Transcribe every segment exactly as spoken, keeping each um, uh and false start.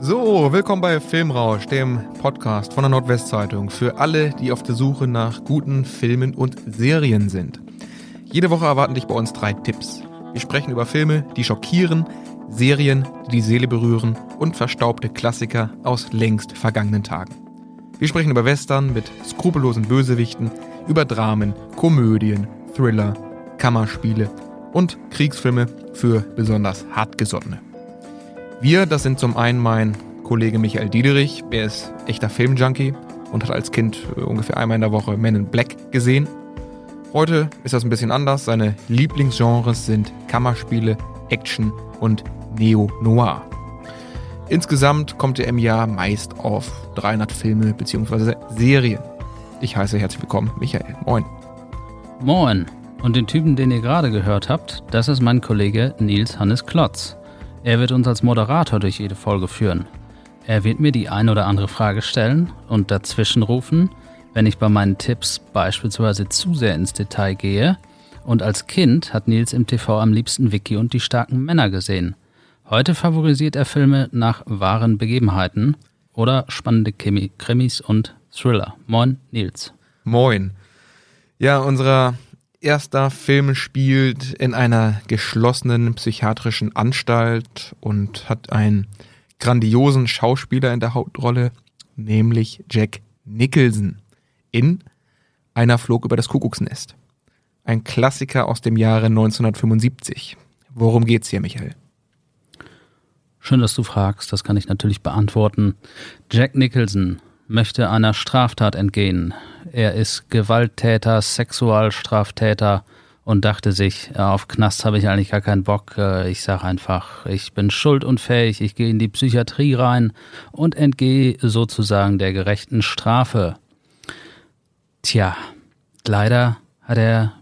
So, willkommen bei Filmrausch, dem Podcast von der Nordwestzeitung für alle, die auf der Suche nach guten Filmen und Serien sind. Jede Woche erwarten dich bei uns drei Tipps. Wir sprechen über Filme, die schockieren, Serien, die die Seele berühren und verstaubte Klassiker aus längst vergangenen Tagen. Wir sprechen über Western mit skrupellosen Bösewichten, über Dramen, Komödien, Thriller, Kammerspiele und Kriegsfilme für besonders Hartgesottene. Wir, das sind zum einen mein Kollege Michael Diederich, der ist echter Filmjunkie und hat als Kind ungefähr einmal in der Woche Men in Black gesehen. Heute ist das ein bisschen anders, seine Lieblingsgenres sind Kammerspiele, Action und Neo-Noir. Insgesamt kommt er im Jahr meist auf dreihundert Filme bzw. Serien. Ich heiße herzlich willkommen, Michael. Moin. Moin. Und den Typen, den ihr gerade gehört habt, das ist mein Kollege Nils Hannes Klotz. Er wird uns als Moderator durch jede Folge führen. Er wird mir die ein oder andere Frage stellen und dazwischen rufen, wenn ich bei meinen Tipps beispielsweise zu sehr ins Detail gehe. Und als Kind hat Nils im T V am liebsten Wicky und die starken Männer gesehen. Heute favorisiert er Filme nach wahren Begebenheiten oder spannende Krimis und Thriller. Moin, Nils. Moin. Ja, unser erster Film spielt in einer geschlossenen psychiatrischen Anstalt und hat einen grandiosen Schauspieler in der Hauptrolle, nämlich Jack Nicholson in Einer flog über das Kuckucksnest. Ein Klassiker aus dem Jahre neunzehnhundertfünfundsiebzig. Worum geht's hier, Michael? Schön, dass du fragst. Das kann ich natürlich beantworten. Jack Nicholson möchte einer Straftat entgehen. Er ist Gewalttäter, Sexualstraftäter und dachte sich, auf Knast habe ich eigentlich gar keinen Bock. Ich sage einfach, ich bin schuldunfähig, ich gehe in die Psychiatrie rein und entgehe sozusagen der gerechten Strafe. Tja, leider hat er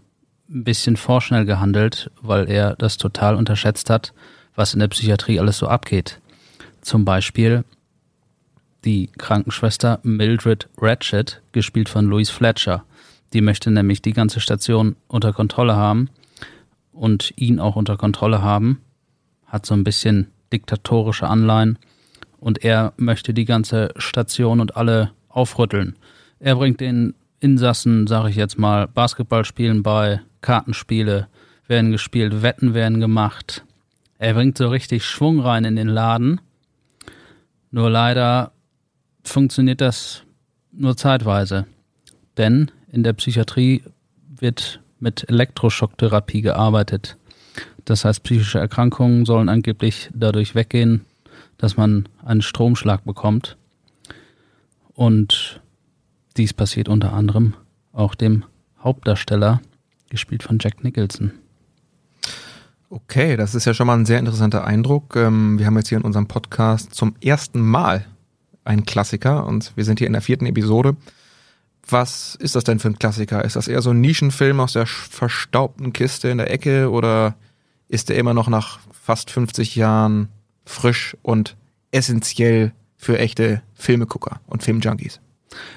ein bisschen vorschnell gehandelt, weil er das total unterschätzt hat, was in der Psychiatrie alles so abgeht. Zum Beispiel die Krankenschwester Mildred Ratched, gespielt von Louise Fletcher. Die möchte nämlich die ganze Station unter Kontrolle haben und ihn auch unter Kontrolle haben, hat so ein bisschen diktatorische Anleihen und er möchte die ganze Station und alle aufrütteln. Er bringt den Insassen, sage ich jetzt mal, Basketballspielen bei, Kartenspiele werden gespielt, Wetten werden gemacht. Er bringt so richtig Schwung rein in den Laden. Nur leider funktioniert das nur zeitweise. Denn in der Psychiatrie wird mit Elektroschocktherapie gearbeitet. Das heißt, psychische Erkrankungen sollen angeblich dadurch weggehen, dass man einen Stromschlag bekommt. Und dies passiert unter anderem auch dem Hauptdarsteller, gespielt von Jack Nicholson. Okay, das ist ja schon mal ein sehr interessanter Eindruck. Wir haben jetzt hier in unserem Podcast zum ersten Mal einen Klassiker und wir sind hier in der vierten Episode. Was ist das denn für ein Klassiker? Ist das eher so ein Nischenfilm aus der verstaubten Kiste in der Ecke oder ist der immer noch nach fast fünfzig Jahren frisch und essentiell für echte Filmegucker und Filmjunkies?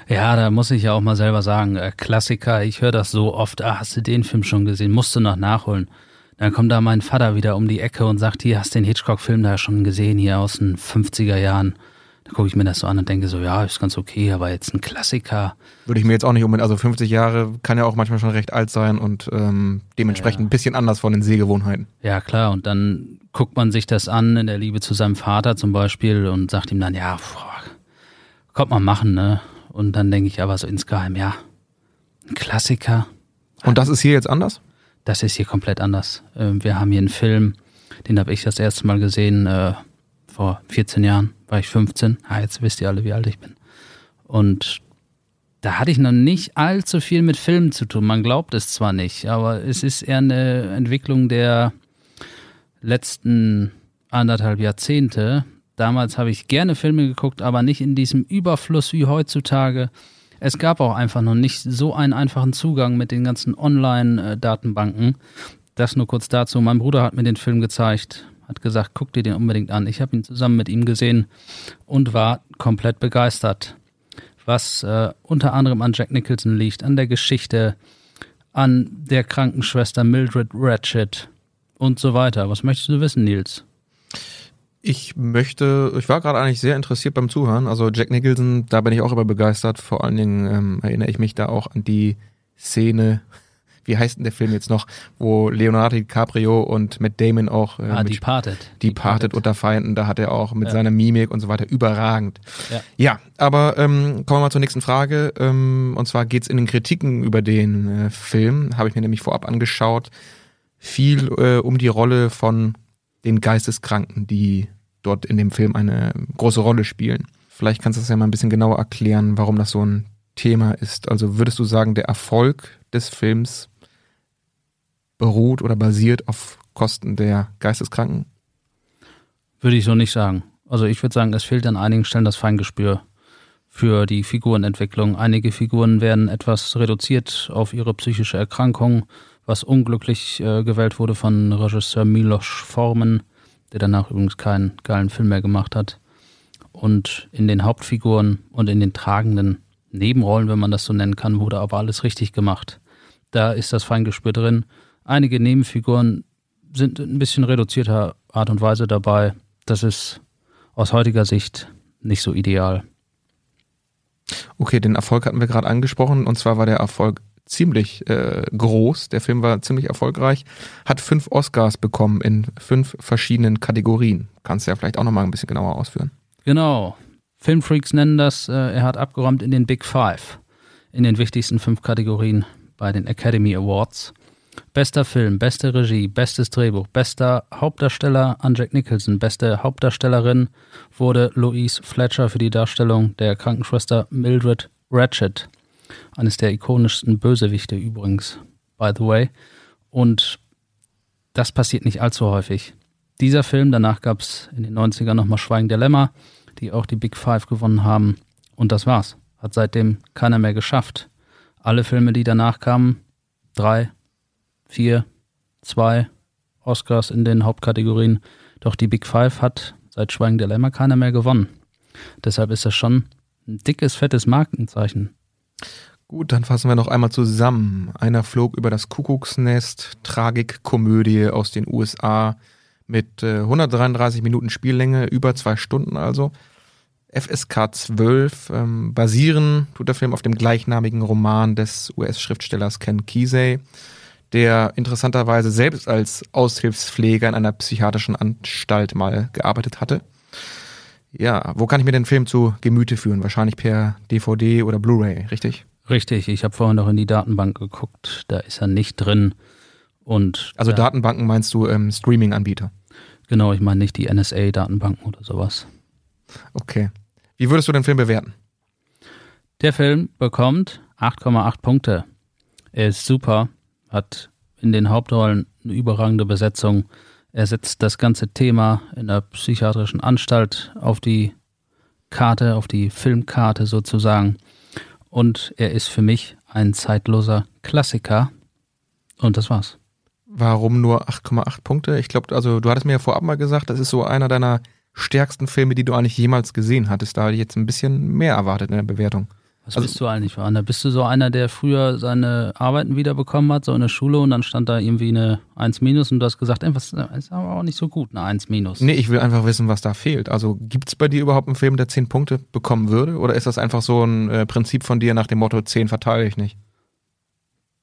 Ja, da muss ich ja auch mal selber sagen, Klassiker, ich höre das so oft, ah, hast du den Film schon gesehen, musst du noch nachholen. Dann kommt da mein Vater wieder um die Ecke und sagt, hier, hast du den Hitchcock-Film da schon gesehen, hier aus den fünfziger Jahren. Da gucke ich mir das so an und denke so, ja, ist ganz okay, aber jetzt ein Klassiker. Würde ich mir jetzt auch nicht unbedingt, also fünfzig Jahre kann ja auch manchmal schon recht alt sein und ähm, dementsprechend ja, ein bisschen anders von den Sehgewohnheiten. Ja, klar, und dann guckt man sich das an in der Liebe zu seinem Vater zum Beispiel und sagt ihm dann, ja, boah, kommt man machen, ne? Und dann denke ich aber so insgeheim, ja, ein Klassiker. Und das ist hier jetzt anders? Das ist hier komplett anders. Wir haben hier einen Film, den habe ich das erste Mal gesehen, äh, vor vierzehn Jahren, war ich fünfzehn. Ah, jetzt wisst ihr alle, wie alt ich bin. Und da hatte ich noch nicht allzu viel mit Filmen zu tun. Man glaubt es zwar nicht, aber es ist eher eine Entwicklung der letzten anderthalb Jahrzehnte. Damals habe ich gerne Filme geguckt, aber nicht in diesem Überfluss wie heutzutage. Es gab auch einfach noch nicht so einen einfachen Zugang mit den ganzen Online-Datenbanken. Das nur kurz dazu. Mein Bruder hat mir den Film gezeigt, hat gesagt, guck dir den unbedingt an. Ich habe ihn zusammen mit ihm gesehen und war komplett begeistert. Was äh, unter anderem an Jack Nicholson liegt, an der Geschichte, an der Krankenschwester Mildred Ratched und so weiter. Was möchtest du wissen, Nils? Ich möchte, ich war gerade eigentlich sehr interessiert beim Zuhören, also Jack Nicholson, da bin ich auch immer begeistert, vor allen Dingen ähm, erinnere ich mich da auch an die Szene, wie heißt denn der Film jetzt noch, wo Leonardo DiCaprio und Matt Damon auch äh, ah, mit Departed. Departed, Departed unter Feinden, da hat er auch mit ja. seiner Mimik und so weiter überragend. Ja, ja aber ähm, kommen wir mal zur nächsten Frage ähm, und zwar geht's in den Kritiken über den äh, Film, habe ich mir nämlich vorab angeschaut, viel äh, um die Rolle von den Geisteskranken, die dort in dem Film eine große Rolle spielen. Vielleicht kannst du das ja mal ein bisschen genauer erklären, warum das so ein Thema ist. Also würdest du sagen, der Erfolg des Films beruht oder basiert auf Kosten der Geisteskranken? Würde ich so nicht sagen. Also ich würde sagen, es fehlt an einigen Stellen das Feingespür für die Figurenentwicklung. Einige Figuren werden etwas reduziert auf ihre psychische Erkrankung, was unglücklich äh, gewählt wurde von Regisseur Miloš Forman, der danach übrigens keinen geilen Film mehr gemacht hat. Und in den Hauptfiguren und in den tragenden Nebenrollen, wenn man das so nennen kann, wurde aber alles richtig gemacht. Da ist das Feingespür drin. Einige Nebenfiguren sind ein bisschen reduzierter Art und Weise dabei. Das ist aus heutiger Sicht nicht so ideal. Okay, den Erfolg hatten wir gerade angesprochen. Und zwar war der Erfolg ziemlich äh, groß. Der Film war ziemlich erfolgreich. Hat fünf Oscars bekommen in fünf verschiedenen Kategorien. Kannst du ja vielleicht auch nochmal ein bisschen genauer ausführen. Genau. Filmfreaks nennen das, äh, er hat abgeräumt in den Big Five. In den wichtigsten fünf Kategorien bei den Academy Awards. Bester Film, beste Regie, bestes Drehbuch, bester Hauptdarsteller an Jack Nicholson, beste Hauptdarstellerin wurde Louise Fletcher für die Darstellung der Krankenschwester Mildred Ratched. Eines der ikonischsten Bösewichte übrigens, by the way. Und das passiert nicht allzu häufig. Dieser Film, danach gab es in den neunzigern nochmal Schweigen der Lämmer, die auch die Big Five gewonnen haben. Und das war's. Hat seitdem keiner mehr geschafft. Alle Filme, die danach kamen, drei, vier, zwei Oscars in den Hauptkategorien. Doch die Big Five hat seit Schweigen der Lämmer keiner mehr gewonnen. Deshalb ist das schon ein dickes, fettes Markenzeichen. Gut, dann fassen wir noch einmal zusammen. Einer flog über das Kuckucksnest, Tragikkomödie aus den U S A mit äh, hundertdreiunddreißig Minuten Spiellänge, über zwei Stunden also. F S K zwölf, ähm, basieren tut der Film auf dem gleichnamigen Roman des U S-Schriftstellers Ken Kesey, der interessanterweise selbst als Aushilfspfleger in einer psychiatrischen Anstalt mal gearbeitet hatte. Ja, wo kann ich mir den Film zu Gemüte führen? Wahrscheinlich per D V D oder Blu-ray, richtig? Richtig, ich habe vorhin noch in die Datenbank geguckt, da ist er nicht drin. Und also Datenbanken meinst du ähm, Streaming-Anbieter? Genau, ich meine nicht die N S A-Datenbanken oder sowas. Okay. Wie würdest du den Film bewerten? Der Film bekommt acht Komma acht Punkte. Er ist super, hat in den Hauptrollen eine überragende Besetzung. Er setzt das ganze Thema in der psychiatrischen Anstalt auf die Karte, auf die Filmkarte sozusagen. Und er ist für mich ein zeitloser Klassiker. Und das war's. Warum nur acht Komma acht Punkte? Ich glaube, also du hattest mir ja vorab mal gesagt, das ist so einer deiner stärksten Filme, die du eigentlich jemals gesehen hattest. Da hatte ich jetzt ein bisschen mehr erwartet in der Bewertung. Was also, bist du eigentlich, Werner? Bist du so einer, der früher seine Arbeiten wiederbekommen hat, so in der Schule, und dann stand da irgendwie eine eins minus und du hast gesagt, ey, was ist aber auch nicht so gut, eine eins minus. Nee, ich will einfach wissen, was da fehlt. Also gibt es bei dir überhaupt einen Film, der zehn Punkte bekommen würde? Oder ist das einfach so ein äh, Prinzip von dir nach dem Motto, zehn verteile ich nicht?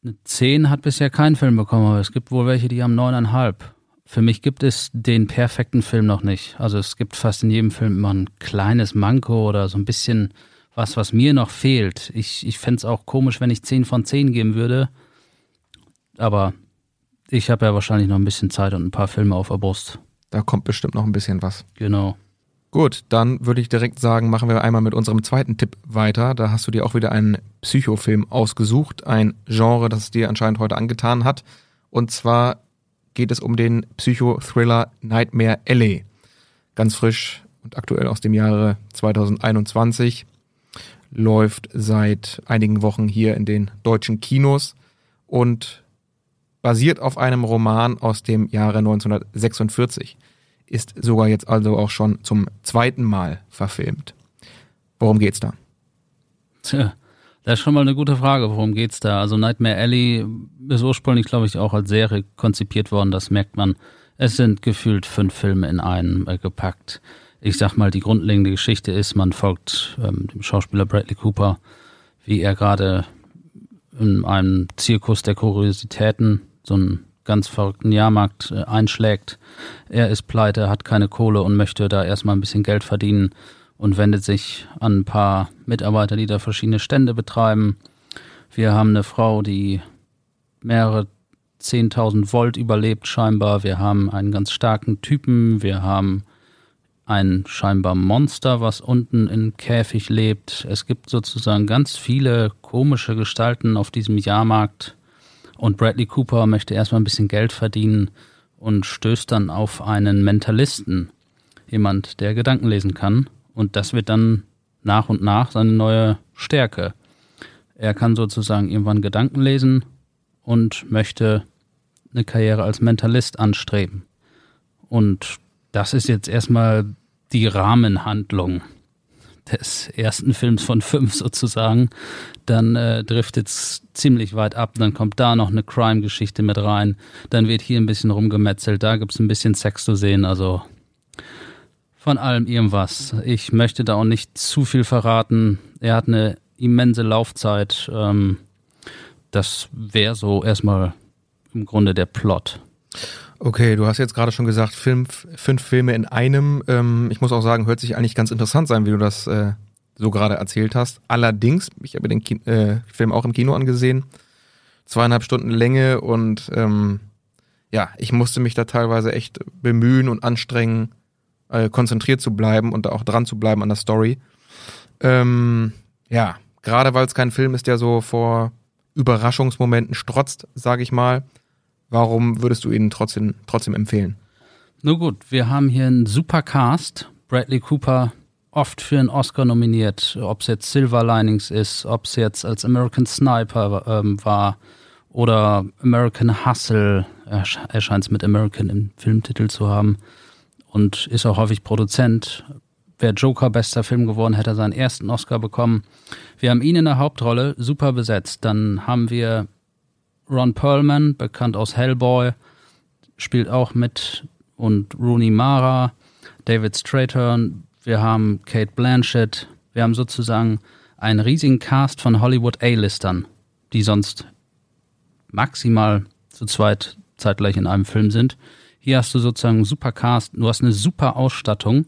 Eine zehn hat bisher keinen Film bekommen, aber es gibt wohl welche, die haben neun Komma fünf. Für mich gibt es den perfekten Film noch nicht. Also es gibt fast in jedem Film immer ein kleines Manko oder so ein bisschen was, was mir noch fehlt. Ich, ich fände es auch komisch, wenn ich zehn von zehn geben würde. Aber ich habe ja wahrscheinlich noch ein bisschen Zeit und ein paar Filme auf der Brust. Da kommt bestimmt noch ein bisschen was. Genau. Gut, dann würde ich direkt sagen, machen wir einmal mit unserem zweiten Tipp weiter. Da hast du dir auch wieder einen Psychofilm ausgesucht. Ein Genre, das es dir anscheinend heute angetan hat. Und zwar geht es um den Psychothriller Nightmare Alley. Ganz frisch und aktuell aus dem Jahre zwanzig einundzwanzig. Läuft seit einigen Wochen hier in den deutschen Kinos und basiert auf einem Roman aus dem Jahre neunzehnhundertsechsundvierzig. Ist sogar jetzt also auch schon zum zweiten Mal verfilmt. Worum geht's da? Tja, das ist schon mal eine gute Frage, worum geht's da? Also Nightmare Alley ist ursprünglich, glaube ich, auch als Serie konzipiert worden, das merkt man Es sind gefühlt fünf Filme in einen äh, gepackt. Ich sag mal, die grundlegende Geschichte ist, man folgt ähm, dem Schauspieler Bradley Cooper, wie er gerade in einem Zirkus der Kuriositäten so einen ganz verrückten Jahrmarkt äh, einschlägt. Er ist pleite, hat keine Kohle und möchte da erstmal ein bisschen Geld verdienen und wendet sich an ein paar Mitarbeiter, die da verschiedene Stände betreiben. Wir haben eine Frau, die mehrere zehntausend Volt überlebt scheinbar. Wir haben einen ganz starken Typen. Wir haben ein scheinbar Monster, was unten im Käfig lebt. Es gibt sozusagen ganz viele komische Gestalten auf diesem Jahrmarkt. Und Bradley Cooper möchte erstmal ein bisschen Geld verdienen und stößt dann auf einen Mentalisten. Jemand, der Gedanken lesen kann. Und das wird dann nach und nach seine neue Stärke. Er kann sozusagen irgendwann Gedanken lesen und möchte eine Karriere als Mentalist anstreben. Und das ist jetzt erstmal die Rahmenhandlung des ersten Films von fünf sozusagen. Dann äh, driftet es ziemlich weit ab, dann kommt da noch eine Crime-Geschichte mit rein, dann wird hier ein bisschen rumgemetzelt, da gibt es ein bisschen Sex zu sehen, also von allem irgendwas. Ich möchte da auch nicht zu viel verraten. Er hat eine immense Laufzeit. Das wäre so erstmal im Grunde der Plot. Okay, du hast jetzt gerade schon gesagt, Film, fünf Filme in einem. Ich muss auch sagen, hört sich eigentlich ganz interessant sein, wie du das so gerade erzählt hast. Allerdings, ich habe den Kino, äh, Film auch im Kino angesehen, zweieinhalb Stunden Länge und ähm, ja, ich musste mich da teilweise echt bemühen und anstrengen, äh, konzentriert zu bleiben und auch dran zu bleiben an der Story. Ähm, ja, gerade weil es kein Film ist, der so vor Überraschungsmomenten strotzt, sage ich mal. Warum würdest du ihn trotzdem, trotzdem empfehlen? Nun gut, wir haben hier einen super Cast. Bradley Cooper, oft für einen Oscar nominiert. Ob es jetzt Silver Linings ist, ob es jetzt als American Sniper ähm, war oder American Hustle. Er, sch- er scheint es mit American im Filmtitel zu haben und ist auch häufig Produzent. Wäre Joker bester Film geworden, hätte er seinen ersten Oscar bekommen. Wir haben ihn in der Hauptrolle super besetzt. Dann haben wir Ron Perlman, bekannt aus Hellboy, spielt auch mit, und Rooney Mara, David Strathern, wir haben Kate Blanchett, wir haben sozusagen einen riesigen Cast von Hollywood A-Listern, die sonst maximal zu zweit zeitgleich in einem Film sind. Hier hast du sozusagen einen super Cast, du hast eine super Ausstattung.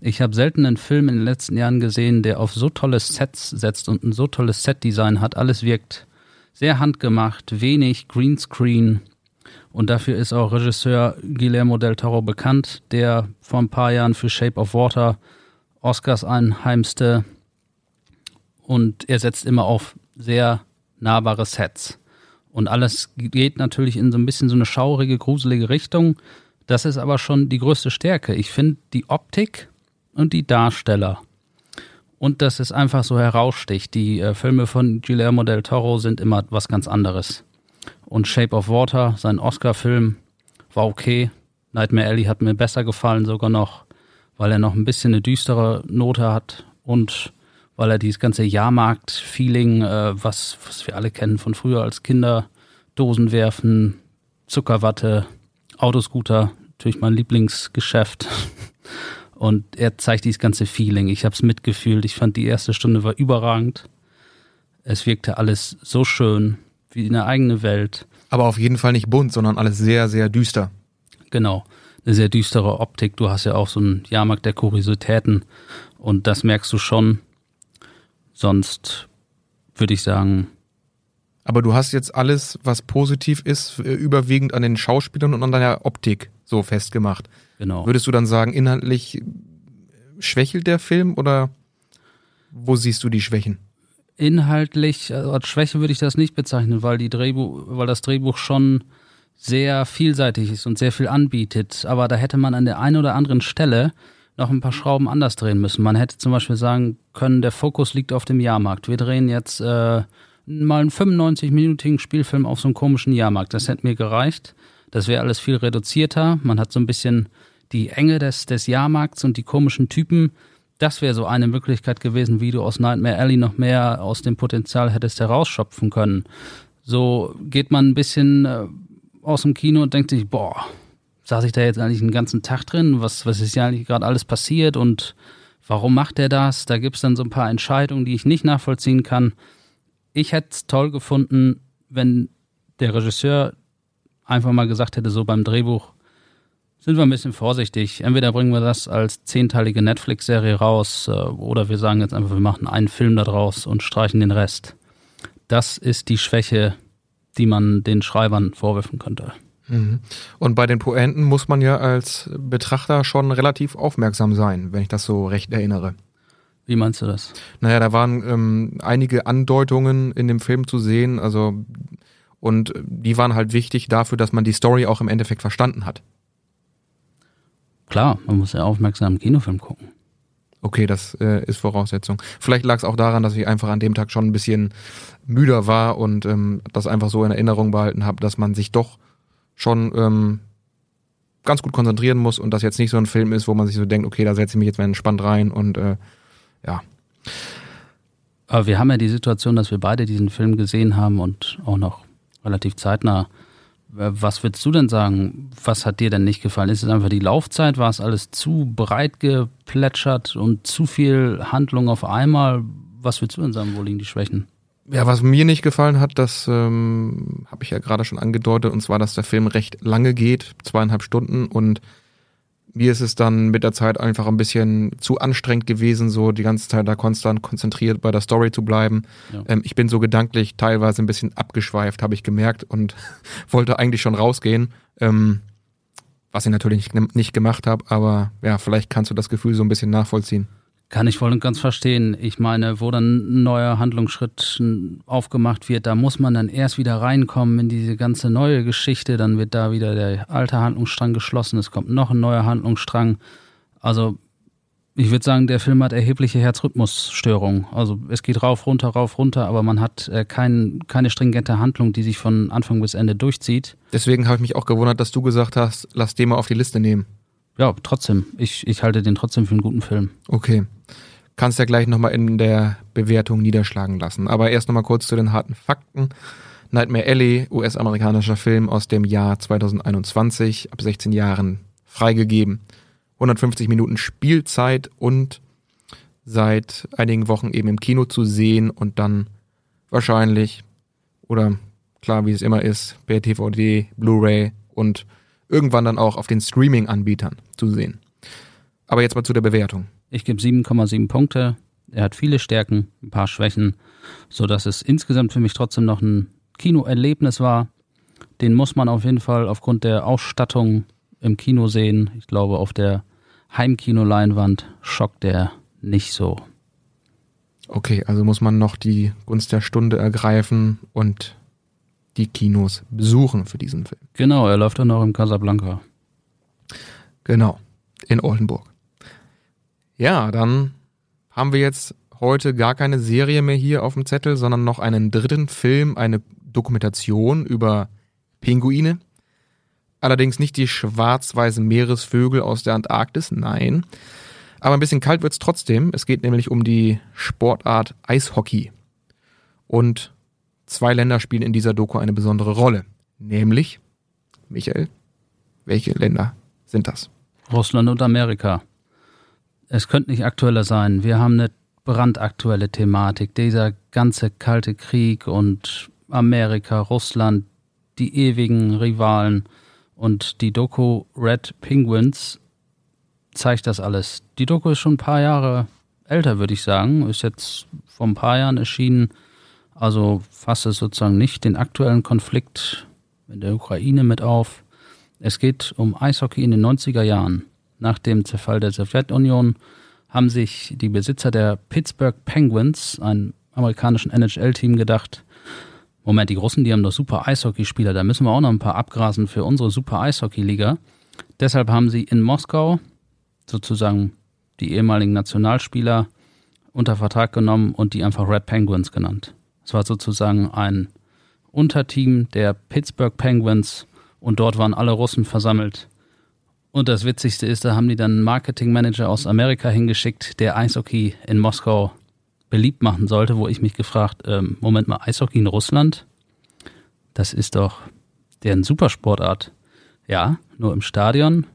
Ich habe selten einen Film in den letzten Jahren gesehen, der auf so tolle Sets setzt und ein so tolles Set-Design hat. Alles wirkt sehr handgemacht, wenig Greenscreen. Und dafür ist auch Regisseur Guillermo del Toro bekannt, der vor ein paar Jahren für Shape of Water Oscars einheimste. Und er setzt immer auf sehr nahbare Sets. Und alles geht natürlich in so ein bisschen so eine schaurige, gruselige Richtung. Das ist aber schon die größte Stärke. Ich finde die Optik und die Darsteller. Und dass es einfach so heraussticht. Die äh, Filme von Guillermo del Toro sind immer was ganz anderes. Und Shape of Water, sein Oscar-Film, war okay. Nightmare Alley hat mir besser gefallen sogar noch, weil er noch ein bisschen eine düstere Note hat und weil er dieses ganze Jahrmarkt-Feeling, äh, was, was wir alle kennen von früher als Kinder, Dosen werfen, Zuckerwatte, Autoscooter, natürlich mein Lieblingsgeschäft. Und er zeigt dieses ganze Feeling. Ich habe es mitgefühlt. Ich fand, die erste Stunde war überragend. Es wirkte alles so schön, wie eine eigene Welt. Aber auf jeden Fall nicht bunt, sondern alles sehr, sehr düster. Genau, eine sehr düstere Optik. Du hast ja auch so einen Jahrmarkt der Kuriositäten. Und das merkst du schon. Sonst würde ich sagen. Aber du hast jetzt alles, was positiv ist, überwiegend an den Schauspielern und an deiner Optik so festgemacht. Genau. Würdest du dann sagen, inhaltlich schwächelt der Film oder wo siehst du die Schwächen? Inhaltlich, also als Schwäche würde ich das nicht bezeichnen, weil, die Drehbuch, weil das Drehbuch schon sehr vielseitig ist und sehr viel anbietet. Aber da hätte man an der einen oder anderen Stelle noch ein paar Schrauben anders drehen müssen. Man hätte zum Beispiel sagen können, der Fokus liegt auf dem Jahrmarkt. Wir drehen jetzt äh, mal einen fünfundneunzig-minütigen Spielfilm auf so einem komischen Jahrmarkt. Das hätte mir gereicht. Das wäre alles viel reduzierter. Man hat so ein bisschen die Enge des, des Jahrmarkts und die komischen Typen. Das wäre so eine Möglichkeit gewesen, wie du aus Nightmare Alley noch mehr aus dem Potenzial hättest herausschöpfen können. So geht man ein bisschen äh, aus dem Kino und denkt sich, boah, saß ich da jetzt eigentlich einen ganzen Tag drin? Was, was ist ja eigentlich gerade alles passiert und warum macht er das? Da gibt es dann so ein paar Entscheidungen, die ich nicht nachvollziehen kann. Ich hätte es toll gefunden, wenn der Regisseur einfach mal gesagt hätte, so beim Drehbuch sind wir ein bisschen vorsichtig. Entweder bringen wir das als zehnteilige Netflix-Serie raus oder wir sagen jetzt einfach, wir machen einen Film da draus und streichen den Rest. Das ist die Schwäche, die man den Schreibern vorwerfen könnte. Und bei den Pointen muss man ja als Betrachter schon relativ aufmerksam sein, wenn ich das so recht erinnere. Wie meinst du das? Naja, da waren ähm, einige Andeutungen in dem Film zu sehen, also und die waren halt wichtig dafür, dass man die Story auch im Endeffekt verstanden hat. Klar, man muss ja aufmerksam einen Kinofilm gucken. Okay, das äh, ist Voraussetzung. Vielleicht lag es auch daran, dass ich einfach an dem Tag schon ein bisschen müder war und ähm, das einfach so in Erinnerung behalten habe, dass man sich doch schon ähm, ganz gut konzentrieren muss und das jetzt nicht so ein Film ist, wo man sich so denkt, okay, da setze ich mich jetzt mal entspannt rein und äh, ja. Aber wir haben ja die Situation, dass wir beide diesen Film gesehen haben und auch noch relativ zeitnah. Was würdest du denn sagen, was hat dir denn nicht gefallen? Ist es einfach die Laufzeit? War es alles zu breit geplätschert und zu viel Handlung auf einmal? Was würdest du denn sagen, wo liegen die Schwächen? Ja, was mir nicht gefallen hat, das ähm, habe ich ja gerade schon angedeutet, und zwar, dass der Film recht lange geht, zweieinhalb Stunden, und mir ist es dann mit der Zeit einfach ein bisschen zu anstrengend gewesen, so die ganze Zeit da konstant konzentriert bei der Story zu bleiben. Ja. Ähm, ich bin so gedanklich teilweise ein bisschen abgeschweift, habe ich gemerkt, und wollte eigentlich schon rausgehen, ähm, was ich natürlich nicht, nicht gemacht habe, aber ja, vielleicht kannst du das Gefühl so ein bisschen nachvollziehen. Kann ich voll und ganz verstehen. Ich meine, wo dann ein neuer Handlungsschritt aufgemacht wird, da muss man dann erst wieder reinkommen in diese ganze neue Geschichte. Dann wird da wieder der alte Handlungsstrang geschlossen. Es kommt noch ein neuer Handlungsstrang. Also ich würde sagen, der Film hat erhebliche Herzrhythmusstörungen. Also es geht rauf, runter, rauf, runter, aber man hat äh, kein, keine stringente Handlung, die sich von Anfang bis Ende durchzieht. Deswegen habe ich mich auch gewundert, dass du gesagt hast, lass den mal auf die Liste nehmen. Ja, trotzdem. Ich, ich halte den trotzdem für einen guten Film. Okay. Kannst ja gleich nochmal in der Bewertung niederschlagen lassen. Aber erst nochmal kurz zu den harten Fakten. Nightmare Alley, U S-amerikanischer Film aus dem Jahr zwanzig einundzwanzig, ab sechzehn Jahren freigegeben. hundertfünfzig Minuten Spielzeit und seit einigen Wochen eben im Kino zu sehen und dann wahrscheinlich, oder klar, wie es immer ist, bei D V D, Blu-ray und irgendwann dann auch auf den Streaming-Anbietern zu sehen. Aber jetzt mal zu der Bewertung. Ich gebe sieben Komma sieben Punkte. Er hat viele Stärken, ein paar Schwächen, sodass es insgesamt für mich trotzdem noch ein Kinoerlebnis war. Den muss man auf jeden Fall aufgrund der Ausstattung im Kino sehen. Ich glaube, auf der Heimkinoleinwand schockt er nicht so. Okay, also muss man noch die Gunst der Stunde ergreifen und die Kinos besuchen für diesen Film. Genau, er läuft dann noch im Casablanca. Genau, in Oldenburg. Ja, dann haben wir jetzt heute gar keine Serie mehr hier auf dem Zettel, sondern noch einen dritten Film, eine Dokumentation über Pinguine. Allerdings nicht die schwarz-weißen Meeresvögel aus der Antarktis, nein. Aber ein bisschen kalt wird's trotzdem. Es geht nämlich um die Sportart Eishockey. Und zwei Länder spielen in dieser Doku eine besondere Rolle. Nämlich, Michael, welche Länder sind das? Russland und Amerika. Es könnte nicht aktueller sein. Wir haben eine brandaktuelle Thematik. Dieser ganze kalte Krieg und Amerika, Russland, die ewigen Rivalen, und die Doku Red Penguins zeigt das alles. Die Doku ist schon ein paar Jahre älter, würde ich sagen. Ist jetzt vor ein paar Jahren erschienen. Also fasst es sozusagen nicht den aktuellen Konflikt in der Ukraine mit auf. Es geht um Eishockey in den neunziger Jahren. Nach dem Zerfall der Sowjetunion haben sich die Besitzer der Pittsburgh Penguins, einem amerikanischen N H L-Team, gedacht, Moment, die Russen, die haben doch super Eishockeyspieler, da müssen wir auch noch ein paar abgrasen für unsere super Eishockey-Liga. Deshalb haben sie in Moskau sozusagen die ehemaligen Nationalspieler unter Vertrag genommen und die einfach Red Penguins genannt. Es war sozusagen ein Unterteam der Pittsburgh Penguins und dort waren alle Russen versammelt. Und das Witzigste ist, da haben die dann einen Marketingmanager aus Amerika hingeschickt, der Eishockey in Moskau beliebt machen sollte, wo ich mich gefragt, ähm, Moment mal, Eishockey in Russland? Das ist doch deren Supersportart. Ja, nur im Stadion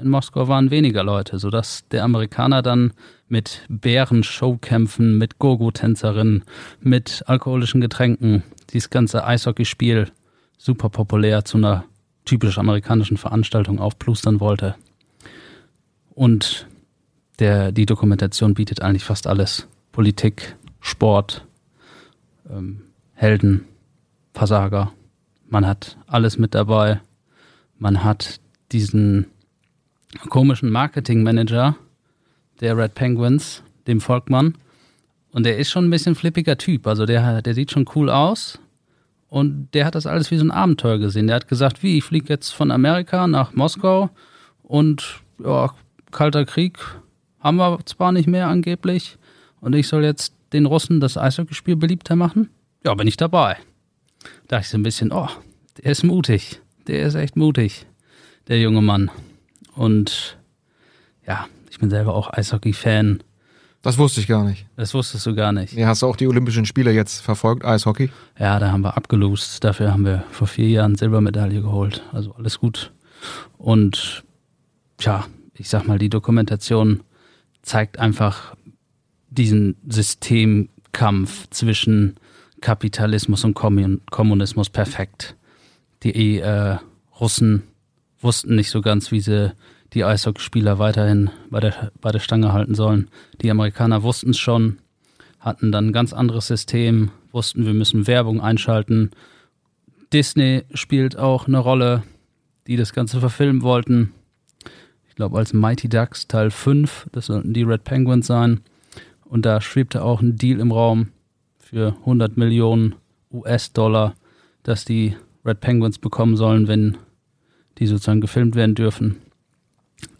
in Moskau waren weniger Leute, sodass der Amerikaner dann mit Bären-Showkämpfen, mit Gogo-Tänzerinnen, mit alkoholischen Getränken dieses ganze Eishockeyspiel super populär zu einer typisch amerikanischen Veranstaltung aufplustern wollte. Und der, die Dokumentation bietet eigentlich fast alles. Politik, Sport, ähm, Helden, Versager. Man hat alles mit dabei. Man hat diesen komischen Marketingmanager der Red Penguins, dem Volkmann. Und der ist schon ein bisschen flippiger Typ. Also der, der sieht schon cool aus. Und der hat das alles wie so ein Abenteuer gesehen. Der hat gesagt, wie, ich fliege jetzt von Amerika nach Moskau und ja, Kalter Krieg haben wir zwar nicht mehr angeblich und ich soll jetzt den Russen das Eishockeyspiel beliebter machen? Ja, bin ich dabei. Da dachte ich so ein bisschen, oh, der ist mutig. Der ist echt mutig, der junge Mann. Und ja, ich bin selber auch Eishockey-Fan. Das wusste ich gar nicht. Das wusstest du gar nicht. Ja, hast du auch die Olympischen Spiele jetzt verfolgt, Eishockey? Ja, da haben wir abgelost. Dafür haben wir vor vier Jahren Silbermedaille geholt. Also alles gut. Und tja, ich sag mal, die Dokumentation zeigt einfach diesen Systemkampf zwischen Kapitalismus und Kommunismus perfekt. Die äh, Russen wussten nicht so ganz, wie sie die Eishockeyspieler weiterhin bei der, bei der Stange halten sollen. Die Amerikaner wussten es schon, hatten dann ein ganz anderes System, wussten, wir müssen Werbung einschalten. Disney spielt auch eine Rolle, die das Ganze verfilmen wollten. Ich glaube, als Mighty Ducks Teil fünf, das sollten die Red Penguins sein. Und da schwebte auch ein Deal im Raum für hundert Millionen US-Dollar, dass die Red Penguins bekommen sollen, wenn die sozusagen gefilmt werden dürfen.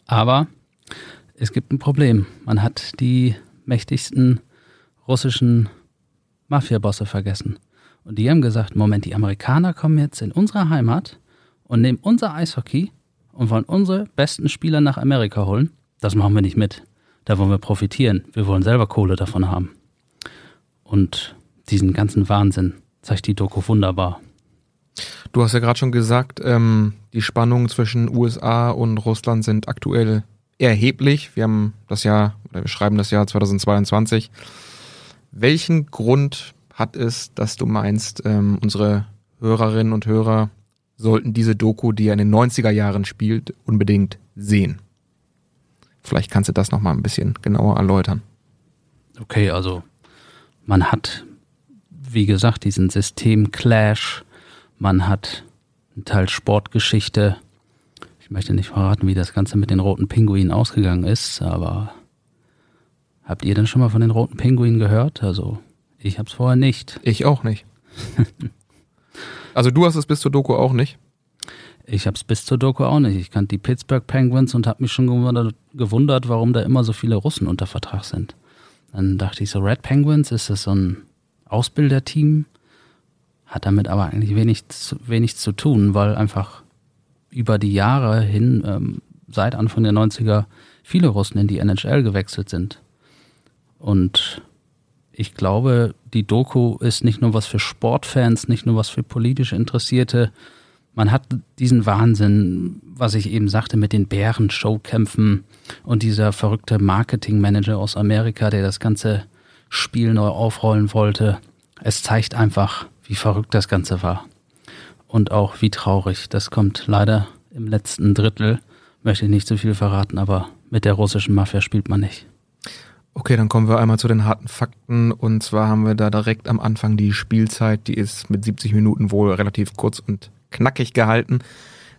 Aber es gibt ein Problem. Man hat die mächtigsten russischen Mafiabosse vergessen. Und die haben gesagt, Moment, die Amerikaner kommen jetzt in unsere Heimat und nehmen unser Eishockey und wollen unsere besten Spieler nach Amerika holen. Das machen wir nicht mit. Da wollen wir profitieren. Wir wollen selber Kohle davon haben. Und diesen ganzen Wahnsinn zeigt die Doku wunderbar. Du hast ja gerade schon gesagt, ähm, die Spannungen zwischen U S A und Russland sind aktuell erheblich. Wir haben das Jahr, oder wir schreiben das Jahr zweitausendzweiundzwanzig. Welchen Grund hat es, dass du meinst, ähm, unsere Hörerinnen und Hörer sollten diese Doku, die ja in den neunziger Jahren spielt, unbedingt sehen? Vielleicht kannst du das nochmal ein bisschen genauer erläutern. Okay, also man hat, wie gesagt, diesen Systemclash. Man hat einen Teil Sportgeschichte. Ich möchte nicht verraten, wie das Ganze mit den roten Pinguinen ausgegangen ist, aber habt ihr denn schon mal von den roten Pinguinen gehört? Also ich hab's vorher nicht. Ich auch nicht. Also du hast es bis zur Doku auch nicht? Ich hab's bis zur Doku auch nicht. Ich kannte die Pittsburgh Penguins und hab mich schon gewundert, warum da immer so viele Russen unter Vertrag sind. Dann dachte ich so, Red Penguins, ist das so ein Ausbilderteam? Hat damit aber eigentlich wenig, wenig zu tun, weil einfach über die Jahre hin, ähm, seit Anfang der neunziger, viele Russen in die N H L gewechselt sind. Und ich glaube, die Doku ist nicht nur was für Sportfans, nicht nur was für politisch Interessierte. Man hat diesen Wahnsinn, was ich eben sagte, mit den Bären-Showkämpfen und dieser verrückte Marketingmanager aus Amerika, der das ganze Spiel neu aufrollen wollte. Es zeigt einfach, wie verrückt das Ganze war. Und auch wie traurig. Das kommt leider im letzten Drittel. Möchte ich nicht zu viel verraten, aber mit der russischen Mafia spielt man nicht. Okay, dann kommen wir einmal zu den harten Fakten. Und zwar haben wir da direkt am Anfang die Spielzeit. Die ist mit siebzig Minuten wohl relativ kurz und knackig gehalten.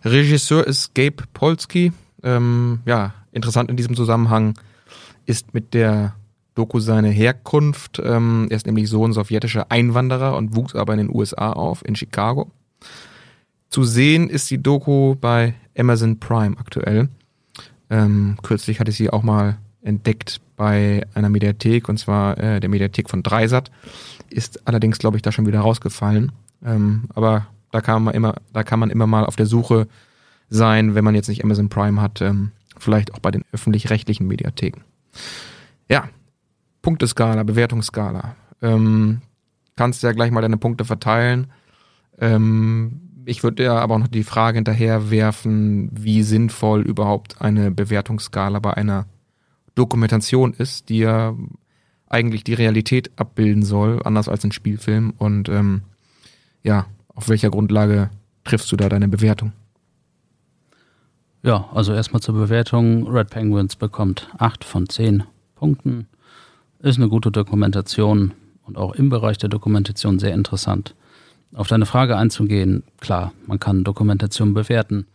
Regisseur ist Gabe Polsky. Ähm, ja, interessant in diesem Zusammenhang ist mit der Doku seine Herkunft. Ähm, er ist nämlich Sohn sowjetischer Einwanderer und wuchs aber in den U S A auf, in Chicago. Zu sehen ist die Doku bei Amazon Prime aktuell. Ähm, kürzlich hatte ich sie auch mal entdeckt bei einer Mediathek, und zwar äh, der Mediathek von Dreisat. Ist allerdings, glaube ich, da schon wieder rausgefallen. Ähm, aber da kann man immer, da kann man immer mal auf der Suche sein, wenn man jetzt nicht Amazon Prime hat, ähm, vielleicht auch bei den öffentlich-rechtlichen Mediatheken. Ja, Punkteskala, Bewertungsskala. Ähm, kannst ja gleich mal deine Punkte verteilen. Ähm, Ich würde ja aber auch noch die Frage hinterherwerfen, wie sinnvoll überhaupt eine Bewertungsskala bei einer Dokumentation ist, die ja eigentlich die Realität abbilden soll, anders als ein Spielfilm. Und ähm, ja, auf welcher Grundlage triffst du da deine Bewertung? Ja, also erstmal zur Bewertung. Red Penguins bekommt acht von zehn Punkten. Ist eine gute Dokumentation und auch im Bereich der Dokumentation sehr interessant. Auf deine Frage einzugehen, klar, man kann Dokumentation bewerten.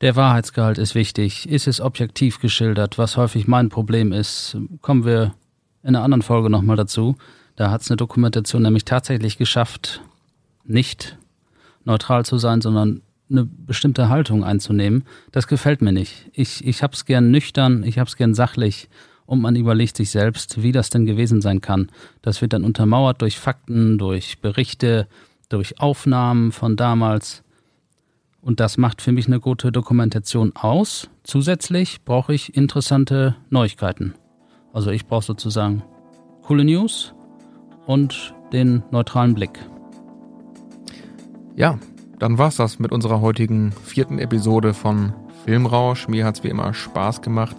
Der Wahrheitsgehalt ist wichtig. Ist es objektiv geschildert, was häufig mein Problem ist? Kommen wir in einer anderen Folge nochmal dazu. Da hat es eine Dokumentation nämlich tatsächlich geschafft, nicht neutral zu sein, sondern eine bestimmte Haltung einzunehmen. Das gefällt mir nicht. Ich, ich hab's gern nüchtern, ich hab's gern sachlich. Und man überlegt sich selbst, wie das denn gewesen sein kann. Das wird dann untermauert durch Fakten, durch Berichte, durch Aufnahmen von damals. Und das macht für mich eine gute Dokumentation aus. Zusätzlich brauche ich interessante Neuigkeiten. Also ich brauche sozusagen coole News und den neutralen Blick. Ja, dann war's das mit unserer heutigen vierten Episode von Filmrausch. Mir hat's wie immer Spaß gemacht.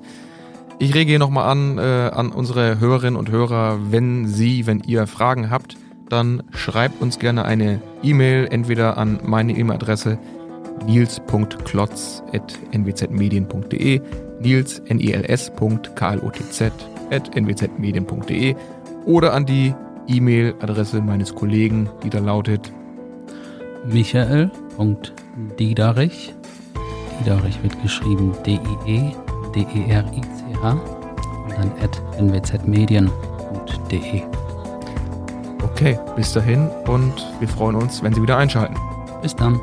Ich rege hier nochmal an, äh, an unsere Hörerinnen und Hörer, wenn Sie, wenn ihr Fragen habt, dann schreibt uns gerne eine E-Mail, entweder an meine E-Mail-Adresse nils punkt klotz at n w z medien punkt d e, nils, N-I-L-S, K-L-O-T-Z, at n w z medien punkt d e oder an die E-Mail-Adresse meines Kollegen, die da lautet michael punkt diederich, Diederich wird geschrieben D-I-E, D-E-R-I-C-H und dann at n w z medien punkt d e. Okay, bis dahin und wir freuen uns, wenn Sie wieder einschalten. Bis dann.